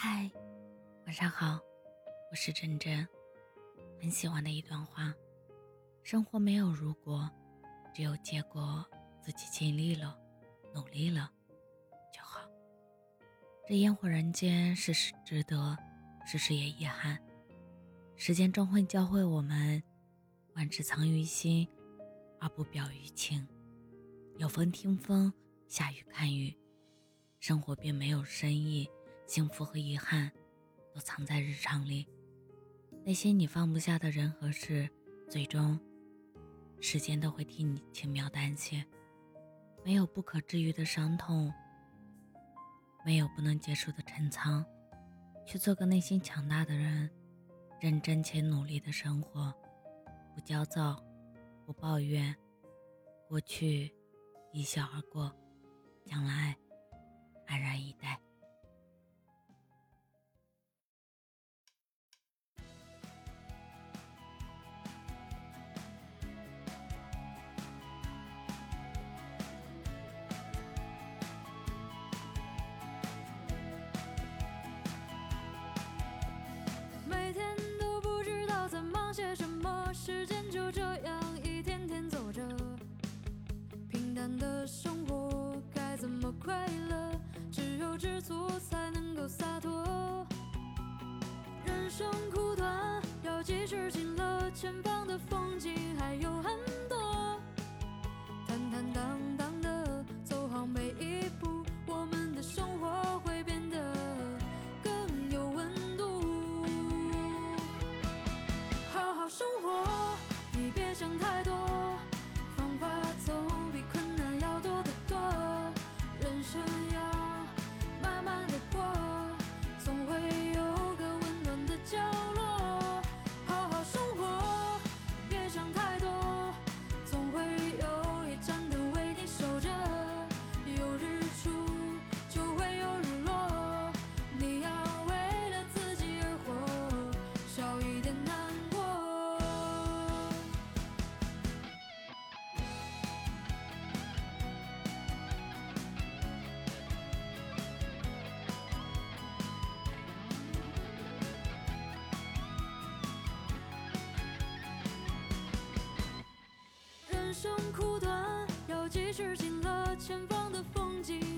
嗨，晚上好，我是珍珍。很喜欢的一段话：生活没有如果，只有结果。自己尽力了，努力了就好。这烟火人间，事事值得，事事也遗憾。时间终会教会我们，万事藏于心而不表于情。有风听风，下雨看雨，生活便没有深意。幸福和遗憾都藏在日常里，那些你放不下的人和事，最终时间都会替你轻描淡写。没有不可治愈的伤痛，没有不能结束的陈仓，去做个内心强大的人，认真且努力的生活，不焦躁，不抱怨，过去一笑而过，将来安然以待。人生苦短，要及时尽了前方的风景。